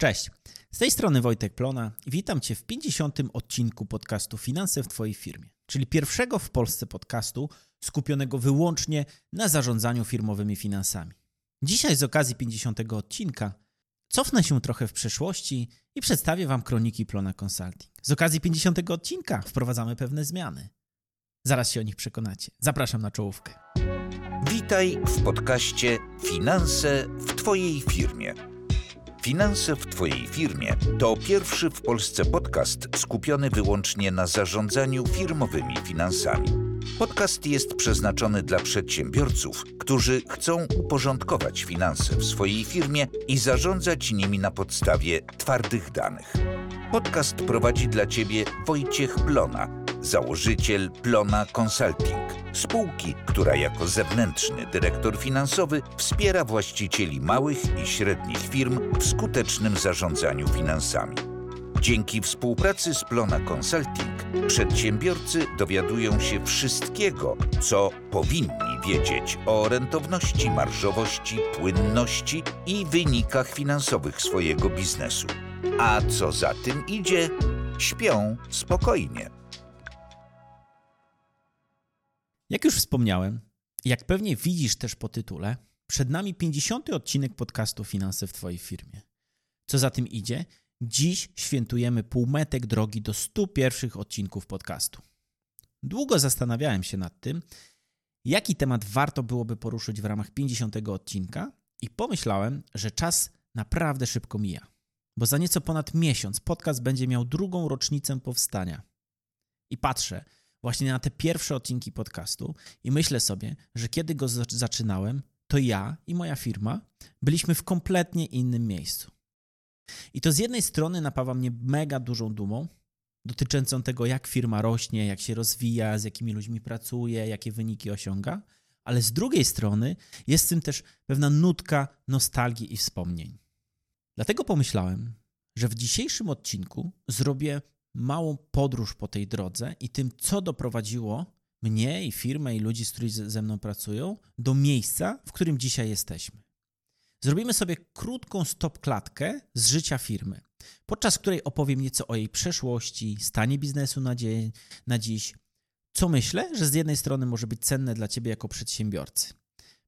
Cześć, z tej strony Wojtek Plona i witam Cię w 50. odcinku podcastu Finanse w Twojej firmie, czyli pierwszego w Polsce podcastu skupionego wyłącznie na zarządzaniu firmowymi finansami. Dzisiaj z okazji 50. odcinka cofnę się trochę w przeszłości i przedstawię Wam Kroniki Plona Consulting. Z okazji 50. odcinka wprowadzamy pewne zmiany. Zaraz się o nich przekonacie. Zapraszam na czołówkę. Witaj w podcaście Finanse w Twojej firmie. Finanse w Twojej firmie to pierwszy w Polsce podcast skupiony wyłącznie na zarządzaniu firmowymi finansami. Podcast jest przeznaczony dla przedsiębiorców, którzy chcą uporządkować finanse w swojej firmie i zarządzać nimi na podstawie twardych danych. Podcast prowadzi dla Ciebie Wojciech Plona, założyciel Plona Consulting, spółki, która jako zewnętrzny dyrektor finansowy wspiera właścicieli małych i średnich firm w skutecznym zarządzaniu finansami. Dzięki współpracy z Plona Consulting przedsiębiorcy dowiadują się wszystkiego, co powinni wiedzieć o rentowności, marżowości, płynności i wynikach finansowych swojego biznesu. A co za tym idzie, śpią spokojnie. Jak już wspomniałem, jak pewnie widzisz też po tytule, przed nami 50. odcinek podcastu Finanse w Twojej firmie. Co za tym idzie, dziś świętujemy półmetek drogi do 100 pierwszych odcinków podcastu. Długo zastanawiałem się nad tym, jaki temat warto byłoby poruszyć w ramach 50. odcinka i pomyślałem, że czas naprawdę szybko mija, bo za nieco ponad miesiąc podcast będzie miał drugą rocznicę powstania. I patrzę właśnie na te pierwsze odcinki podcastu i myślę sobie, że kiedy go zaczynałem, to ja i moja firma byliśmy w kompletnie innym miejscu. I to z jednej strony napawa mnie mega dużą dumą dotyczącą tego, jak firma rośnie, jak się rozwija, z jakimi ludźmi pracuje, jakie wyniki osiąga, ale z drugiej strony jest w tym też pewna nutka nostalgii i wspomnień. Dlatego pomyślałem, że w dzisiejszym odcinku zrobię małą podróż po tej drodze i tym, co doprowadziło mnie i firmę i ludzi, z którymi ze mną pracują, do miejsca, w którym dzisiaj jesteśmy. Zrobimy sobie krótką stopklatkę z życia firmy, podczas której opowiem nieco o jej przeszłości, stanie biznesu na dziś, co myślę, że z jednej strony może być cenne dla Ciebie jako przedsiębiorcy,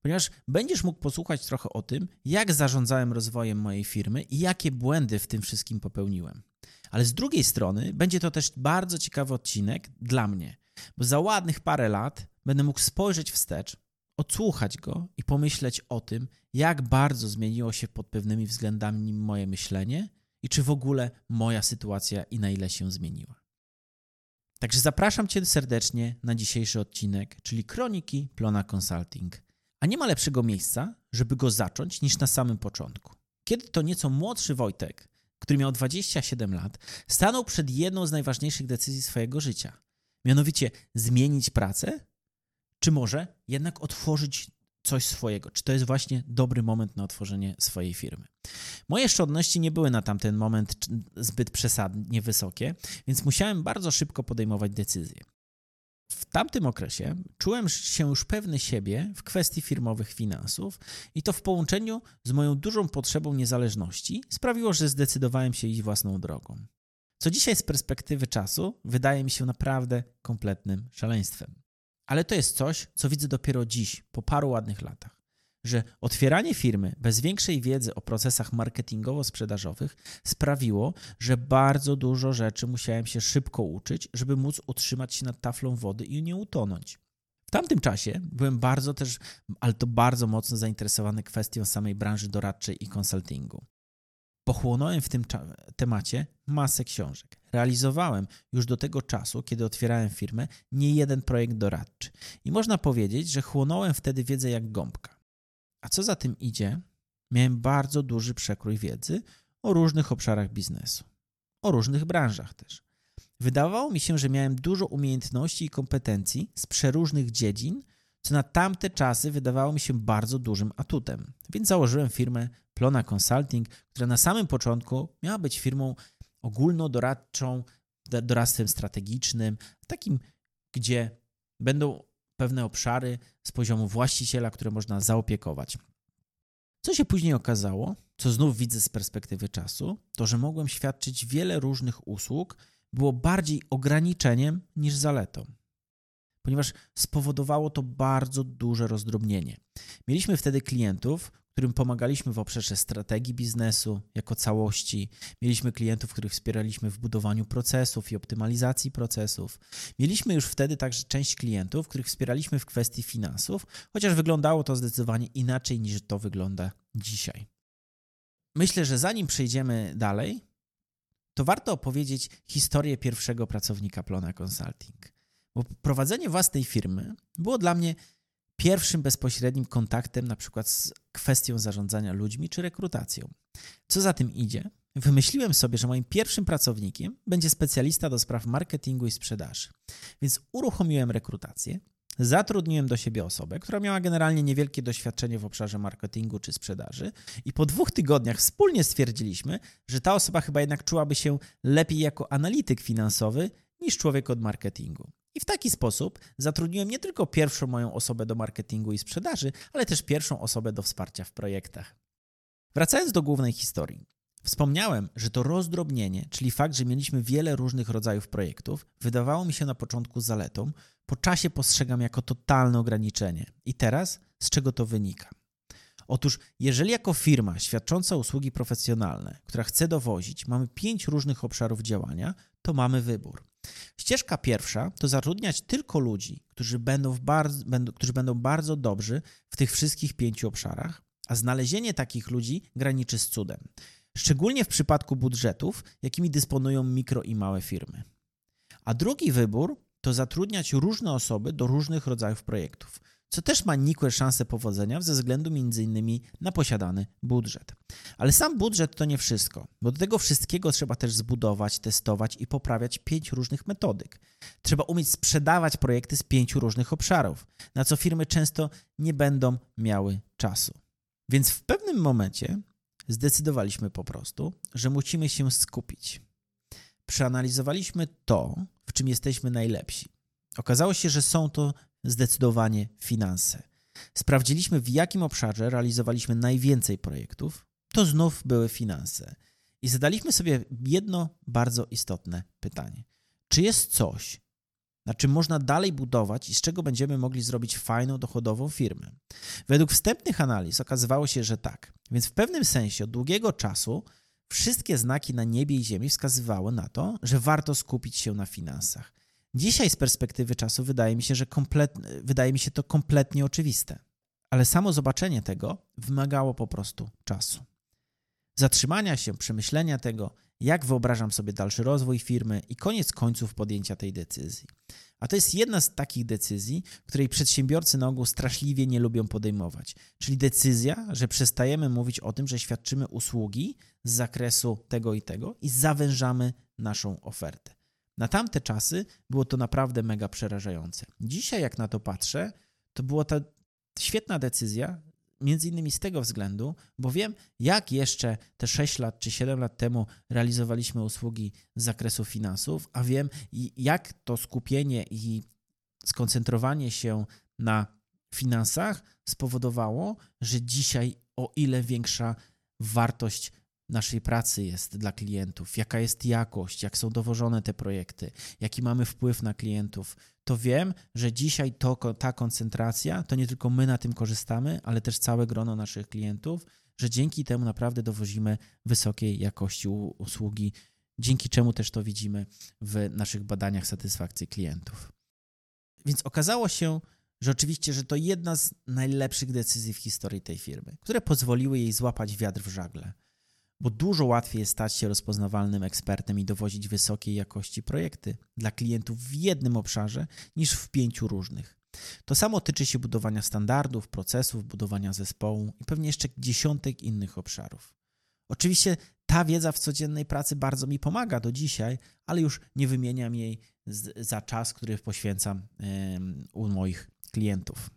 ponieważ będziesz mógł posłuchać trochę o tym, jak zarządzałem rozwojem mojej firmy i jakie błędy w tym wszystkim popełniłem. Ale z drugiej strony będzie to też bardzo ciekawy odcinek dla mnie, bo za ładnych parę lat będę mógł spojrzeć wstecz, odsłuchać go i pomyśleć o tym, jak bardzo zmieniło się pod pewnymi względami moje myślenie i czy w ogóle moja sytuacja i na ile się zmieniła. Także zapraszam Cię serdecznie na dzisiejszy odcinek, czyli Kroniki Plona Consulting. A nie ma lepszego miejsca, żeby go zacząć niż na samym początku. Kiedy to nieco młodszy Wojtek, który miał 27 lat, stanął przed jedną z najważniejszych decyzji swojego życia. Mianowicie zmienić pracę, czy może jednak otworzyć coś swojego. Czy to jest właśnie dobry moment na otworzenie swojej firmy. Moje szczodności nie były na tamten moment zbyt przesadnie wysokie, więc musiałem bardzo szybko podejmować decyzje. W tamtym okresie czułem się już pewny siebie w kwestii firmowych finansów i to w połączeniu z moją dużą potrzebą niezależności sprawiło, że zdecydowałem się iść własną drogą. Co dzisiaj z perspektywy czasu wydaje mi się naprawdę kompletnym szaleństwem. Ale to jest coś, co widzę dopiero dziś, po paru ładnych latach, że otwieranie firmy bez większej wiedzy o procesach marketingowo-sprzedażowych sprawiło, że bardzo dużo rzeczy musiałem się szybko uczyć, żeby móc utrzymać się nad taflą wody i nie utonąć. W tamtym czasie byłem bardzo mocno zainteresowany kwestią samej branży doradczej i konsultingu. Pochłonąłem w tym temacie masę książek. Realizowałem już do tego czasu, kiedy otwierałem firmę, nie jeden projekt doradczy. I można powiedzieć, że chłonąłem wtedy wiedzę jak gąbka. A co za tym idzie, miałem bardzo duży przekrój wiedzy o różnych obszarach biznesu, o różnych branżach też. Wydawało mi się, że miałem dużo umiejętności i kompetencji z przeróżnych dziedzin, co na tamte czasy wydawało mi się bardzo dużym atutem. Więc założyłem firmę Plona Consulting, która na samym początku miała być firmą ogólnodoradczą, doradztwem strategicznym, takim, gdzie będą pewne obszary z poziomu właściciela, które można zaopiekować. Co się później okazało, co znów widzę z perspektywy czasu, to że mogłem świadczyć wiele różnych usług, było bardziej ograniczeniem niż zaletą, ponieważ spowodowało to bardzo duże rozdrobnienie. Mieliśmy wtedy klientów, którym pomagaliśmy w obszarze strategii biznesu jako całości. Mieliśmy klientów, których wspieraliśmy w budowaniu procesów i optymalizacji procesów. Mieliśmy już wtedy także część klientów, których wspieraliśmy w kwestii finansów, chociaż wyglądało to zdecydowanie inaczej niż to wygląda dzisiaj. Myślę, że zanim przejdziemy dalej, to warto opowiedzieć historię pierwszego pracownika Plona Consulting, bo prowadzenie własnej firmy było dla mnie pierwszym bezpośrednim kontaktem na przykład z kwestią zarządzania ludźmi czy rekrutacją. Co za tym idzie, wymyśliłem sobie, że moim pierwszym pracownikiem będzie specjalista do spraw marketingu i sprzedaży. Więc uruchomiłem rekrutację, zatrudniłem do siebie osobę, która miała generalnie niewielkie doświadczenie w obszarze marketingu czy sprzedaży i po 2 tygodniach wspólnie stwierdziliśmy, że ta osoba chyba jednak czułaby się lepiej jako analityk finansowy niż człowiek od marketingu. I w taki sposób zatrudniłem nie tylko pierwszą moją osobę do marketingu i sprzedaży, ale też pierwszą osobę do wsparcia w projektach. Wracając do głównej historii. Wspomniałem, że to rozdrobnienie, czyli fakt, że mieliśmy wiele różnych rodzajów projektów, wydawało mi się na początku zaletą, po czasie postrzegam jako totalne ograniczenie. I teraz z czego to wynika? Otóż jeżeli jako firma świadcząca usługi profesjonalne, która chce dowozić, mamy 5 różnych obszarów działania, to mamy wybór. Ścieżka pierwsza to zatrudniać tylko ludzi, którzy będą bardzo dobrzy w tych wszystkich 5 obszarach, a znalezienie takich ludzi graniczy z cudem, szczególnie w przypadku budżetów, jakimi dysponują mikro i małe firmy. A drugi wybór to zatrudniać różne osoby do różnych rodzajów projektów, co też ma nikłe szanse powodzenia ze względu m.in. na posiadany budżet. Ale sam budżet to nie wszystko, bo do tego wszystkiego trzeba też zbudować, testować i poprawiać 5 różnych metodyk. Trzeba umieć sprzedawać projekty z 5 różnych obszarów, na co firmy często nie będą miały czasu. Więc w pewnym momencie zdecydowaliśmy po prostu, że musimy się skupić. Przeanalizowaliśmy to, w czym jesteśmy najlepsi. Okazało się, że są to zdecydowanie finanse. Sprawdziliśmy, w jakim obszarze realizowaliśmy najwięcej projektów. To znów były finanse. I zadaliśmy sobie jedno bardzo istotne pytanie. Czy jest coś, na czym można dalej budować i z czego będziemy mogli zrobić fajną, dochodową firmę? Według wstępnych analiz okazywało się, że tak. Więc w pewnym sensie od długiego czasu wszystkie znaki na niebie i ziemi wskazywały na to, że warto skupić się na finansach. Dzisiaj z perspektywy czasu wydaje mi się to kompletnie oczywiste, ale samo zobaczenie tego wymagało po prostu czasu. Zatrzymania się, przemyślenia tego, jak wyobrażam sobie dalszy rozwój firmy i koniec końców podjęcia tej decyzji. A to jest jedna z takich decyzji, której przedsiębiorcy na ogół straszliwie nie lubią podejmować, czyli decyzja, że przestajemy mówić o tym, że świadczymy usługi z zakresu tego i tego i zawężamy naszą ofertę. Na tamte czasy było to naprawdę mega przerażające. Dzisiaj, jak na to patrzę, to była ta świetna decyzja, między innymi z tego względu, bo wiem, jak jeszcze te 6 lat czy 7 lat temu realizowaliśmy usługi z zakresu finansów, a wiem, jak to skupienie i skoncentrowanie się na finansach spowodowało, że dzisiaj o ile większa wartość naszej pracy jest dla klientów, jaka jest jakość, jak są dowożone te projekty, jaki mamy wpływ na klientów, to wiem, że dzisiaj ta koncentracja, to nie tylko my na tym korzystamy, ale też całe grono naszych klientów, że dzięki temu naprawdę dowozimy wysokiej jakości usługi, dzięki czemu też to widzimy w naszych badaniach satysfakcji klientów. Więc okazało się, że oczywiście, że to jedna z najlepszych decyzji w historii tej firmy, które pozwoliły jej złapać wiatr w żagle. Bo dużo łatwiej jest stać się rozpoznawalnym ekspertem i dowozić wysokiej jakości projekty dla klientów w jednym obszarze niż w 5 różnych. To samo tyczy się budowania standardów, procesów, budowania zespołu i pewnie jeszcze 10 innych obszarów. Oczywiście ta wiedza w codziennej pracy bardzo mi pomaga do dzisiaj, ale już nie wymieniam jej za czas, który poświęcam u moich klientów.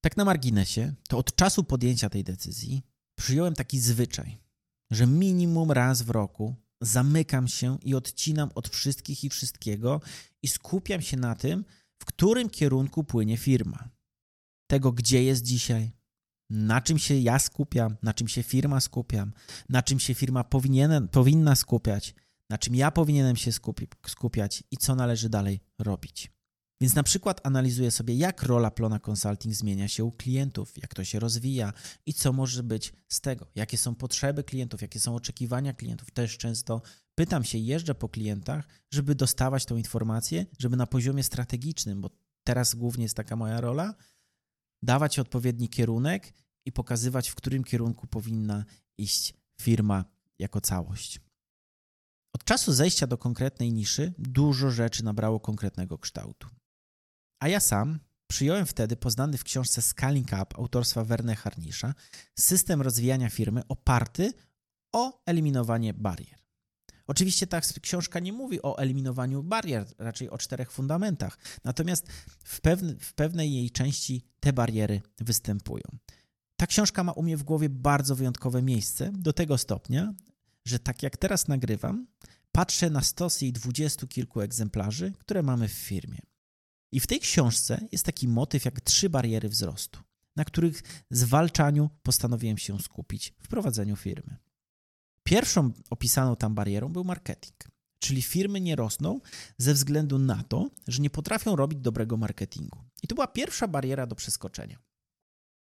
Tak na marginesie, to od czasu podjęcia tej decyzji przyjąłem taki zwyczaj, że minimum raz w roku zamykam się i odcinam od wszystkich i wszystkiego i skupiam się na tym, w którym kierunku płynie firma. Tego, gdzie jest dzisiaj, na czym się ja skupiam, na czym się firma skupiam, na czym się firma powinna skupiać, na czym ja powinienem się skupiać i co należy dalej robić. Więc na przykład analizuję sobie, jak rola Plona Consulting zmienia się u klientów, jak to się rozwija i co może być z tego, jakie są potrzeby klientów, jakie są oczekiwania klientów. Też często pytam się, jeżdżę po klientach, żeby dostawać tą informację, żeby na poziomie strategicznym, bo teraz głównie jest taka moja rola, dawać odpowiedni kierunek i pokazywać, w którym kierunku powinna iść firma jako całość. Od czasu zejścia do konkretnej niszy dużo rzeczy nabrało konkretnego kształtu. A ja sam przyjąłem wtedy poznany w książce Scaling Up autorstwa Verne Harnisha system rozwijania firmy oparty o eliminowanie barier. Oczywiście ta książka nie mówi o eliminowaniu barier, raczej o 4 fundamentach, natomiast w pewnej jej części te bariery występują. Ta książka ma u mnie w głowie bardzo wyjątkowe miejsce, do tego stopnia, że tak jak teraz nagrywam, patrzę na stos jej 20 kilku egzemplarzy, które mamy w firmie. I w tej książce jest taki motyw jak 3 bariery wzrostu, na których zwalczaniu postanowiłem się skupić w prowadzeniu firmy. Pierwszą opisaną tam barierą był marketing, czyli firmy nie rosną ze względu na to, że nie potrafią robić dobrego marketingu. I to była pierwsza bariera do przeskoczenia.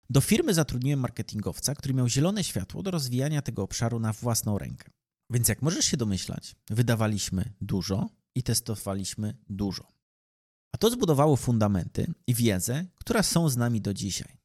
Do firmy zatrudniłem marketingowca, który miał zielone światło do rozwijania tego obszaru na własną rękę. Więc jak możesz się domyślać, wydawaliśmy dużo i testowaliśmy dużo. A to zbudowało fundamenty i wiedzę, która są z nami do dzisiaj.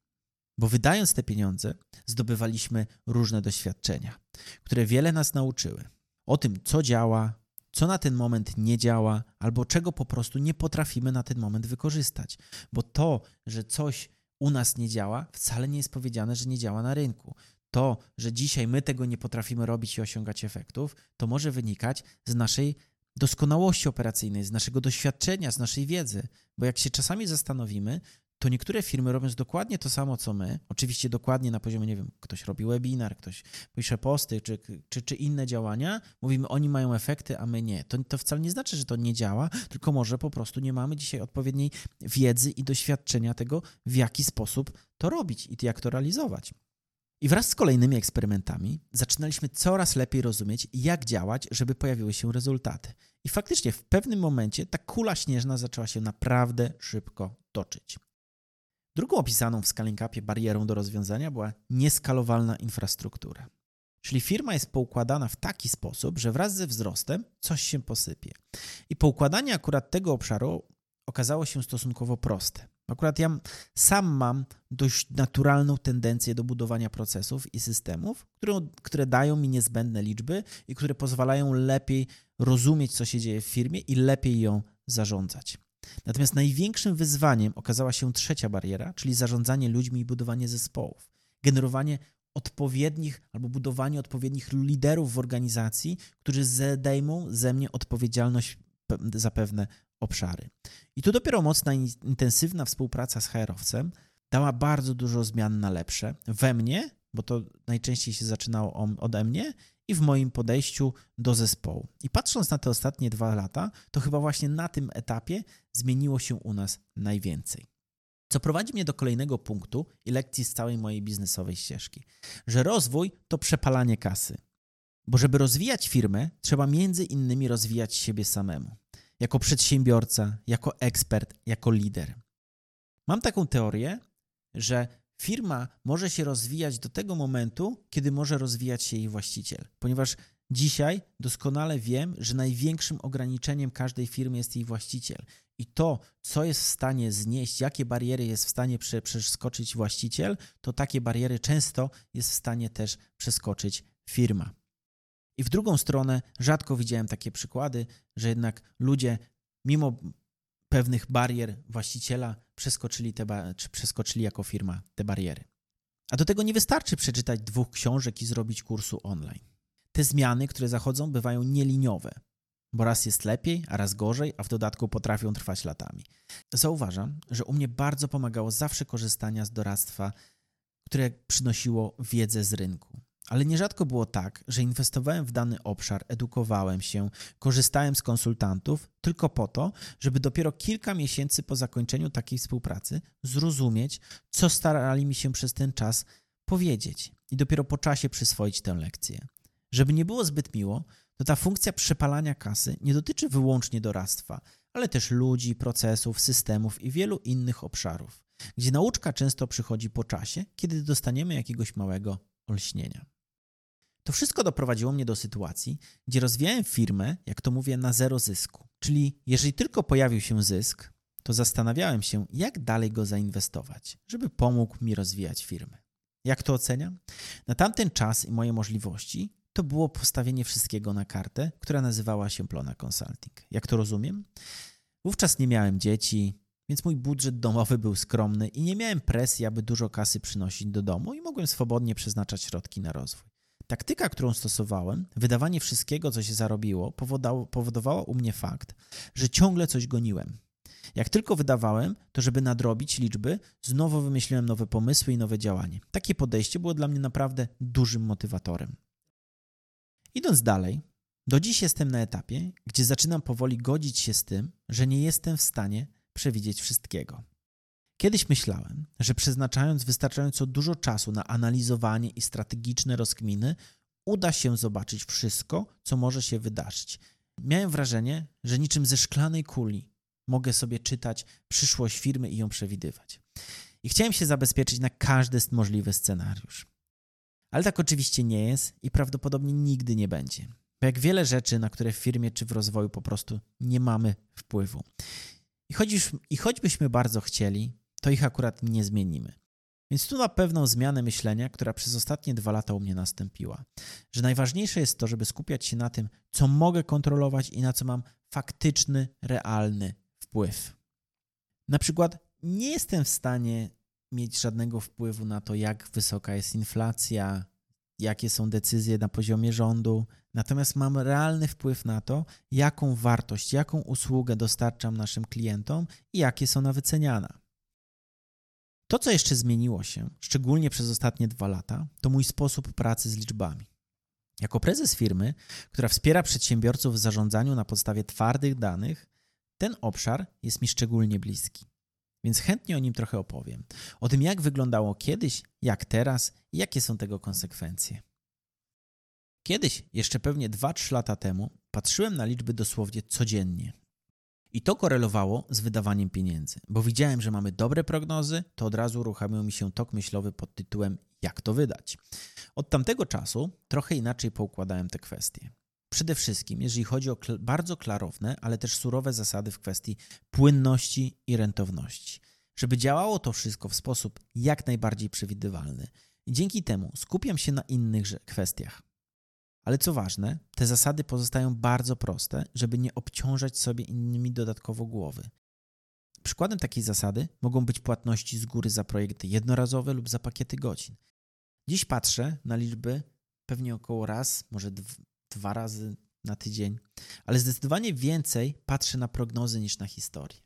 Bo wydając te pieniądze, zdobywaliśmy różne doświadczenia, które wiele nas nauczyły. O tym, co działa, co na ten moment nie działa, albo czego po prostu nie potrafimy na ten moment wykorzystać. Bo to, że coś u nas nie działa, wcale nie jest powiedziane, że nie działa na rynku. To, że dzisiaj my tego nie potrafimy robić i osiągać efektów, to może wynikać z naszej doskonałości operacyjnej, z naszego doświadczenia, z naszej wiedzy. Bo jak się czasami zastanowimy, to niektóre firmy, robiąc dokładnie to samo, co my, oczywiście dokładnie na poziomie, nie wiem, ktoś robi webinar, ktoś pisze posty, czy inne działania, mówimy, oni mają efekty, a my nie. To wcale nie znaczy, że to nie działa, tylko może po prostu nie mamy dzisiaj odpowiedniej wiedzy i doświadczenia tego, w jaki sposób to robić i jak to realizować. I wraz z kolejnymi eksperymentami zaczynaliśmy coraz lepiej rozumieć, jak działać, żeby pojawiły się rezultaty. I faktycznie w pewnym momencie ta kula śnieżna zaczęła się naprawdę szybko toczyć. Drugą opisaną w Scaling Upie barierą do rozwiązania była nieskalowalna infrastruktura. Czyli firma jest poukładana w taki sposób, że wraz ze wzrostem coś się posypie. I poukładanie akurat tego obszaru okazało się stosunkowo proste. Akurat ja sam mam dość naturalną tendencję do budowania procesów i systemów, które dają mi niezbędne liczby i które pozwalają lepiej rozumieć, co się dzieje w firmie i lepiej ją zarządzać. Natomiast największym wyzwaniem okazała się trzecia bariera, czyli zarządzanie ludźmi i budowanie zespołów, generowanie odpowiednich albo budowanie odpowiednich liderów w organizacji, którzy zdejmą ze mnie odpowiedzialność za pewne obszary. I tu dopiero mocna i intensywna współpraca z HR-owcem dała bardzo dużo zmian na lepsze we mnie, bo to najczęściej się zaczynało ode mnie, i w moim podejściu do zespołu. I patrząc na te ostatnie 2 lata, to chyba właśnie na tym etapie zmieniło się u nas najwięcej. Co prowadzi mnie do kolejnego punktu i lekcji z całej mojej biznesowej ścieżki, że rozwój to przepalanie kasy. Bo żeby rozwijać firmę, trzeba między innymi rozwijać siebie samemu. Jako przedsiębiorca, jako ekspert, jako lider. Mam taką teorię, że firma może się rozwijać do tego momentu, kiedy może rozwijać się jej właściciel, ponieważ dzisiaj doskonale wiem, że największym ograniczeniem każdej firmy jest jej właściciel i to, co jest w stanie znieść, jakie bariery jest w stanie przeskoczyć właściciel, to takie bariery często jest w stanie też przeskoczyć firma. I w drugą stronę rzadko widziałem takie przykłady, że jednak ludzie mimo pewnych barier właściciela przeskoczyli jako firma te bariery. A do tego nie wystarczy przeczytać 2 książek i zrobić kursu online. Te zmiany, które zachodzą, bywają nieliniowe, bo raz jest lepiej, a raz gorzej, a w dodatku potrafią trwać latami. Zauważam, że u mnie bardzo pomagało zawsze korzystania z doradztwa, które przynosiło wiedzę z rynku. Ale nierzadko było tak, że inwestowałem w dany obszar, edukowałem się, korzystałem z konsultantów tylko po to, żeby dopiero kilka miesięcy po zakończeniu takiej współpracy zrozumieć, co starali mi się przez ten czas powiedzieć i dopiero po czasie przyswoić tę lekcję. Żeby nie było zbyt miło, to ta funkcja przepalania kasy nie dotyczy wyłącznie doradztwa, ale też ludzi, procesów, systemów i wielu innych obszarów, gdzie nauczka często przychodzi po czasie, kiedy dostaniemy jakiegoś małego olśnienia. To wszystko doprowadziło mnie do sytuacji, gdzie rozwijałem firmę, jak to mówię, na zero zysku. Czyli jeżeli tylko pojawił się zysk, to zastanawiałem się, jak dalej go zainwestować, żeby pomógł mi rozwijać firmę. Jak to oceniam? Na tamten czas i moje możliwości to było postawienie wszystkiego na kartę, która nazywała się Plona Consulting. Jak to rozumiem? Wówczas nie miałem dzieci, więc mój budżet domowy był skromny i nie miałem presji, aby dużo kasy przynosić do domu i mogłem swobodnie przeznaczać środki na rozwój. Taktyka, którą stosowałem, wydawanie wszystkiego, co się zarobiło, powodowała u mnie fakt, że ciągle coś goniłem. Jak tylko wydawałem, to żeby nadrobić liczby, znowu wymyśliłem nowe pomysły i nowe działanie. Takie podejście było dla mnie naprawdę dużym motywatorem. Idąc dalej, do dziś jestem na etapie, gdzie zaczynam powoli godzić się z tym, że nie jestem w stanie przewidzieć wszystkiego. Kiedyś myślałem, że przeznaczając wystarczająco dużo czasu na analizowanie i strategiczne rozkminy, uda się zobaczyć wszystko, co może się wydarzyć. Miałem wrażenie, że niczym ze szklanej kuli mogę sobie czytać przyszłość firmy i ją przewidywać. I chciałem się zabezpieczyć na każdy możliwy scenariusz. Ale tak oczywiście nie jest i prawdopodobnie nigdy nie będzie. Bo jak wiele rzeczy, na które w firmie czy w rozwoju po prostu nie mamy wpływu. I choćbyśmy bardzo chcieli, to ich akurat nie zmienimy. Więc tu na pewną zmianę myślenia, która przez ostatnie 2 lata u mnie nastąpiła. Że najważniejsze jest to, żeby skupiać się na tym, co mogę kontrolować i na co mam faktyczny, realny wpływ. Na przykład nie jestem w stanie mieć żadnego wpływu na to, jak wysoka jest inflacja, jakie są decyzje na poziomie rządu. Natomiast mam realny wpływ na to, jaką wartość, jaką usługę dostarczam naszym klientom i jak jest ona wyceniana. To, co jeszcze zmieniło się, szczególnie przez ostatnie 2 lata, to mój sposób pracy z liczbami. Jako prezes firmy, która wspiera przedsiębiorców w zarządzaniu na podstawie twardych danych, ten obszar jest mi szczególnie bliski. Więc chętnie o nim trochę opowiem. O tym, jak wyglądało kiedyś, jak teraz i jakie są tego konsekwencje. Kiedyś, jeszcze pewnie 2-3 lata temu, patrzyłem na liczby dosłownie codziennie. I to korelowało z wydawaniem pieniędzy, bo widziałem, że mamy dobre prognozy, to od razu uruchamiał mi się tok myślowy pod tytułem „Jak to wydać?”. Od tamtego czasu trochę inaczej poukładałem te kwestie. Przede wszystkim, jeżeli chodzi o bardzo klarowne, ale też surowe zasady w kwestii płynności i rentowności. Żeby działało to wszystko w sposób jak najbardziej przewidywalny. I dzięki temu skupiam się na innych kwestiach. Ale co ważne, te zasady pozostają bardzo proste, żeby nie obciążać sobie innymi dodatkowo głowy. Przykładem takiej zasady mogą być płatności z góry za projekty jednorazowe lub za pakiety godzin. Dziś patrzę na liczby pewnie około raz, może 2 razy na tydzień, ale zdecydowanie więcej patrzę na prognozy niż na historię.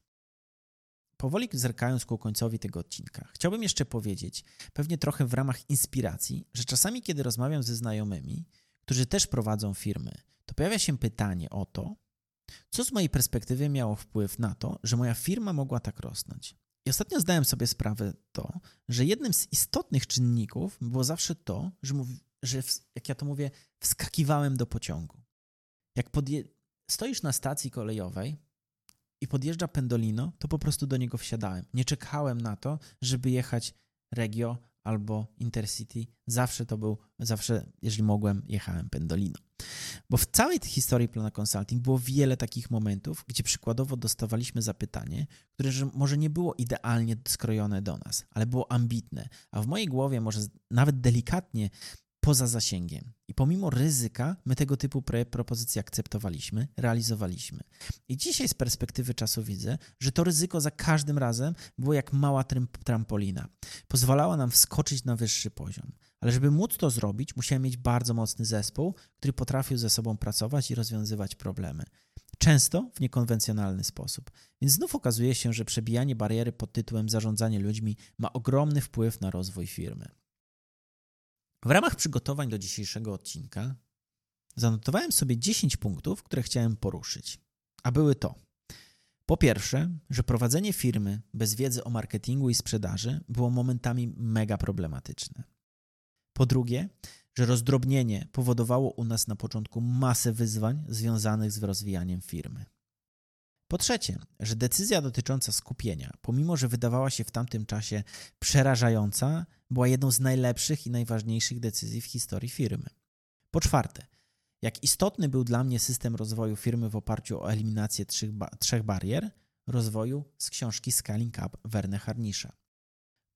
Powoli zerkając ku końcowi tego odcinka, chciałbym jeszcze powiedzieć, pewnie trochę w ramach inspiracji, że czasami kiedy rozmawiam ze znajomymi, którzy też prowadzą firmy, to pojawia się pytanie o to, co z mojej perspektywy miało wpływ na to, że moja firma mogła tak rosnąć. I ostatnio zdałem sobie sprawę to, że jednym z istotnych czynników było zawsze to, że jak ja to mówię, wskakiwałem do pociągu. Jak stoisz na stacji kolejowej i podjeżdża Pendolino, to po prostu do niego wsiadałem. Nie czekałem na to, żeby jechać Regio albo Intercity. Zawsze, jeżeli mogłem, jechałem Pendolino. Bo w całej tej historii Plona Consulting było wiele takich momentów, gdzie przykładowo dostawaliśmy zapytanie, które może nie było idealnie skrojone do nas, ale było ambitne, a w mojej głowie może nawet delikatnie poza zasięgiem. I pomimo ryzyka my tego typu propozycje akceptowaliśmy, realizowaliśmy. I dzisiaj z perspektywy czasu widzę, że to ryzyko za każdym razem było jak mała trampolina. Pozwalała nam wskoczyć na wyższy poziom. Ale żeby móc to zrobić, musiałem mieć bardzo mocny zespół, który potrafił ze sobą pracować i rozwiązywać problemy. Często w niekonwencjonalny sposób. Więc znów okazuje się, że przebijanie bariery pod tytułem zarządzanie ludźmi ma ogromny wpływ na rozwój firmy. W ramach przygotowań do dzisiejszego odcinka zanotowałem sobie 10 punktów, które chciałem poruszyć. A były to: po pierwsze, że prowadzenie firmy bez wiedzy o marketingu i sprzedaży było momentami mega problematyczne. Po drugie, że rozdrobnienie powodowało u nas na początku masę wyzwań związanych z rozwijaniem firmy. Po trzecie, że decyzja dotycząca skupienia, pomimo że wydawała się w tamtym czasie przerażająca, była jedną z najlepszych i najważniejszych decyzji w historii firmy. Po czwarte, jak istotny był dla mnie system rozwoju firmy w oparciu o eliminację trzech barier, rozwoju z książki Scaling Up Verne Harnisha.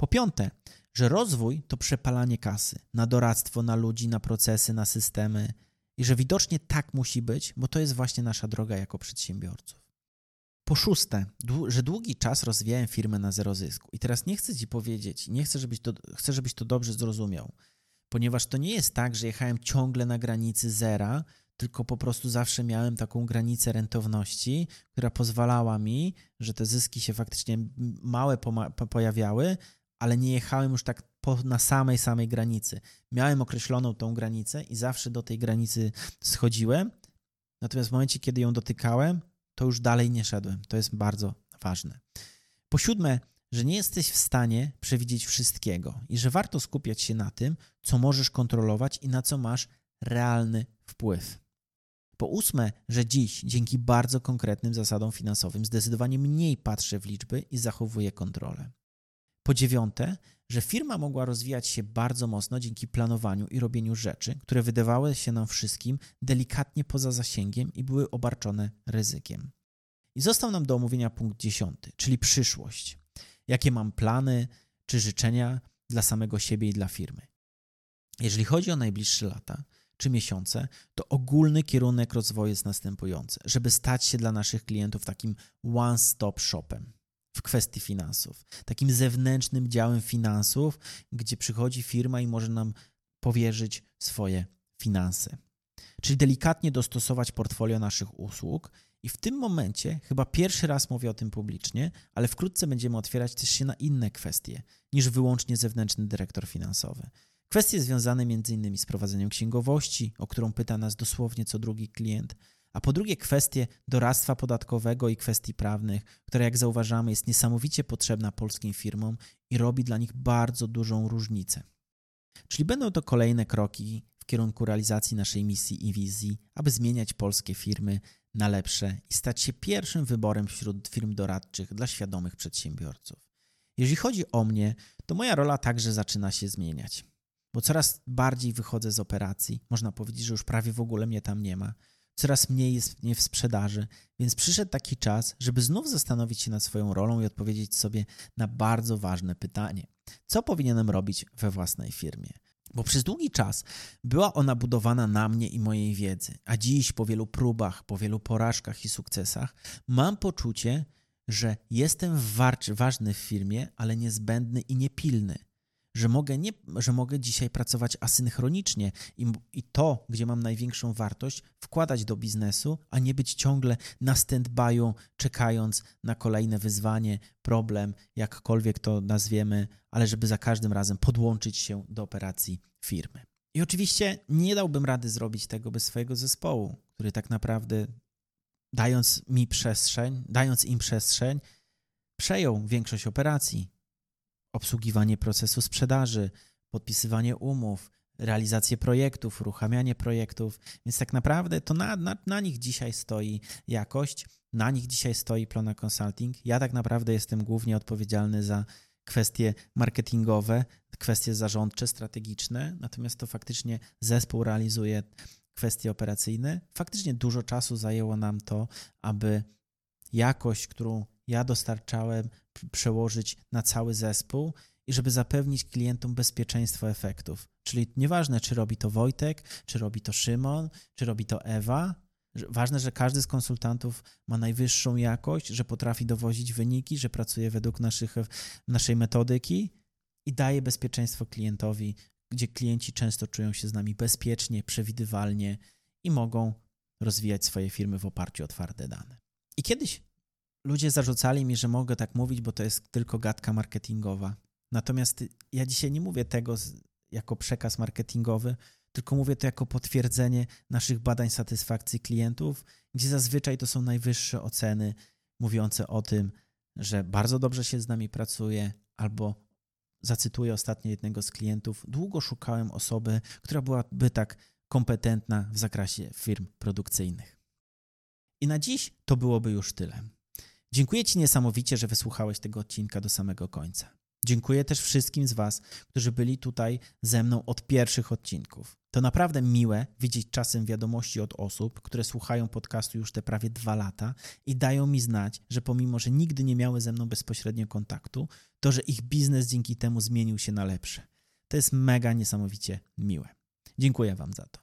Po piąte, że rozwój to przepalanie kasy na doradztwo, na ludzi, na procesy, na systemy i że widocznie tak musi być, bo to jest właśnie nasza droga jako przedsiębiorców. Po szóste, że długi czas rozwijałem firmę na zero zysku. I teraz nie chcę Ci powiedzieć, chcę, żebyś to dobrze zrozumiał, ponieważ to nie jest tak, że jechałem ciągle na granicy zera, tylko po prostu zawsze miałem taką granicę rentowności, która pozwalała mi, że te zyski się faktycznie małe pojawiały, ale nie jechałem już tak na samej granicy. Miałem określoną tą granicę i zawsze do tej granicy schodziłem, natomiast w momencie, kiedy ją dotykałem, to już dalej nie szedłem. To jest bardzo ważne. Po siódme, że nie jesteś w stanie przewidzieć wszystkiego i że warto skupiać się na tym, co możesz kontrolować i na co masz realny wpływ. Po ósme, że dziś dzięki bardzo konkretnym zasadom finansowym zdecydowanie mniej patrzę w liczby i zachowuję kontrolę. Po dziewiąte, że firma mogła rozwijać się bardzo mocno dzięki planowaniu i robieniu rzeczy, które wydawały się nam wszystkim delikatnie poza zasięgiem i były obarczone ryzykiem. I został nam do omówienia punkt 10, czyli przyszłość. Jakie mam plany czy życzenia dla samego siebie i dla firmy? Jeżeli chodzi o najbliższe lata czy miesiące, to ogólny kierunek rozwoju jest następujący, żeby stać się dla naszych klientów takim one-stop shopem w kwestii finansów, takim zewnętrznym działem finansów, gdzie przychodzi firma i może nam powierzyć swoje finanse. Czyli delikatnie dostosować portfolio naszych usług i w tym momencie, chyba pierwszy raz mówię o tym publicznie, ale wkrótce będziemy otwierać też się na inne kwestie niż wyłącznie zewnętrzny dyrektor finansowy. Kwestie związane m.in. z prowadzeniem księgowości, o którą pyta nas dosłownie co drugi klient, a po drugie kwestie doradztwa podatkowego i kwestii prawnych, która jak zauważamy jest niesamowicie potrzebna polskim firmom i robi dla nich bardzo dużą różnicę. Czyli będą to kolejne kroki w kierunku realizacji naszej misji i wizji, aby zmieniać polskie firmy na lepsze i stać się pierwszym wyborem wśród firm doradczych dla świadomych przedsiębiorców. Jeżeli chodzi o mnie, to moja rola także zaczyna się zmieniać, bo coraz bardziej wychodzę z operacji, można powiedzieć, że już prawie w ogóle mnie tam nie ma, coraz mniej jest mnie w sprzedaży, więc przyszedł taki czas, żeby znów zastanowić się nad swoją rolą i odpowiedzieć sobie na bardzo ważne pytanie. Co powinienem robić we własnej firmie? Bo przez długi czas była ona budowana na mnie i mojej wiedzy, a dziś po wielu próbach, po wielu porażkach i sukcesach mam poczucie, że jestem ważny w firmie, ale niezbędny i niepilny. Że mogę dzisiaj pracować asynchronicznie i to, gdzie mam największą wartość, wkładać do biznesu, a nie być ciągle na stand-by'u, czekając na kolejne wyzwanie, problem, jakkolwiek to nazwiemy, ale żeby za każdym razem podłączyć się do operacji firmy. I oczywiście nie dałbym rady zrobić tego bez swojego zespołu, który tak naprawdę dając im przestrzeń, przejął większość operacji. Obsługiwanie procesu sprzedaży, podpisywanie umów, realizację projektów, uruchamianie projektów. Więc tak naprawdę to na nich dzisiaj stoi jakość, na nich dzisiaj stoi Plona Consulting. Ja tak naprawdę jestem głównie odpowiedzialny za kwestie marketingowe, kwestie zarządcze, strategiczne, natomiast to faktycznie zespół realizuje kwestie operacyjne. Faktycznie dużo czasu zajęło nam to, aby jakość, którą ja dostarczałem, przełożyć na cały zespół i żeby zapewnić klientom bezpieczeństwo efektów. Czyli nieważne, czy robi to Wojtek, czy robi to Szymon, czy robi to Ewa. Ważne, że każdy z konsultantów ma najwyższą jakość, że potrafi dowozić wyniki, że pracuje według naszej metodyki i daje bezpieczeństwo klientowi, gdzie klienci często czują się z nami bezpiecznie, przewidywalnie i mogą rozwijać swoje firmy w oparciu o twarde dane. I kiedyś ludzie zarzucali mi, że mogę tak mówić, bo to jest tylko gadka marketingowa. Natomiast ja dzisiaj nie mówię tego jako przekaz marketingowy, tylko mówię to jako potwierdzenie naszych badań satysfakcji klientów, gdzie zazwyczaj to są najwyższe oceny mówiące o tym, że bardzo dobrze się z nami pracuje albo zacytuję ostatnio jednego z klientów, długo szukałem osoby, która byłaby tak kompetentna w zakresie firm produkcyjnych. I na dziś to byłoby już tyle. Dziękuję Ci niesamowicie, że wysłuchałeś tego odcinka do samego końca. Dziękuję też wszystkim z Was, którzy byli tutaj ze mną od pierwszych odcinków. To naprawdę miłe widzieć czasem wiadomości od osób, które słuchają podcastu już te prawie 2 lata i dają mi znać, że pomimo, że nigdy nie miały ze mną bezpośrednio kontaktu, to, że ich biznes dzięki temu zmienił się na lepszy. To jest mega niesamowicie miłe. Dziękuję Wam za to.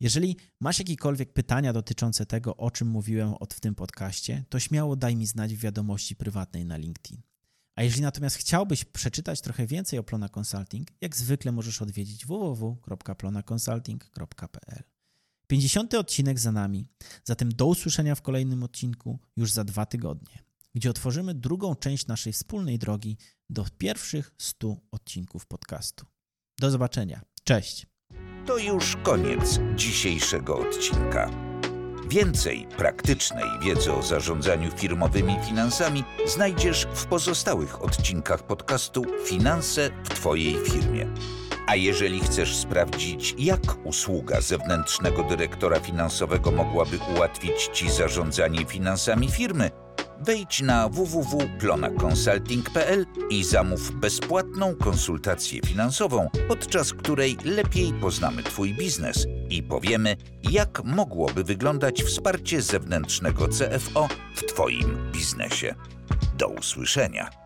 Jeżeli masz jakiekolwiek pytania dotyczące tego, o czym mówiłem w tym podcaście, to śmiało daj mi znać w wiadomości prywatnej na LinkedIn. A jeżeli natomiast chciałbyś przeczytać trochę więcej o Plona Consulting, jak zwykle możesz odwiedzić www.plonaconsulting.pl. 50. odcinek za nami, zatem do usłyszenia w kolejnym odcinku już za 2 tygodnie, gdzie otworzymy drugą część naszej wspólnej drogi do pierwszych 100 odcinków podcastu. Do zobaczenia. Cześć! To już koniec dzisiejszego odcinka. Więcej praktycznej wiedzy o zarządzaniu firmowymi finansami znajdziesz w pozostałych odcinkach podcastu Finanse w Twojej firmie. A jeżeli chcesz sprawdzić, jak usługa zewnętrznego dyrektora finansowego mogłaby ułatwić Ci zarządzanie finansami firmy, wejdź na www.plonaconsulting.pl i zamów bezpłatną konsultację finansową, podczas której lepiej poznamy Twój biznes i powiemy, jak mogłoby wyglądać wsparcie zewnętrznego CFO w Twoim biznesie. Do usłyszenia!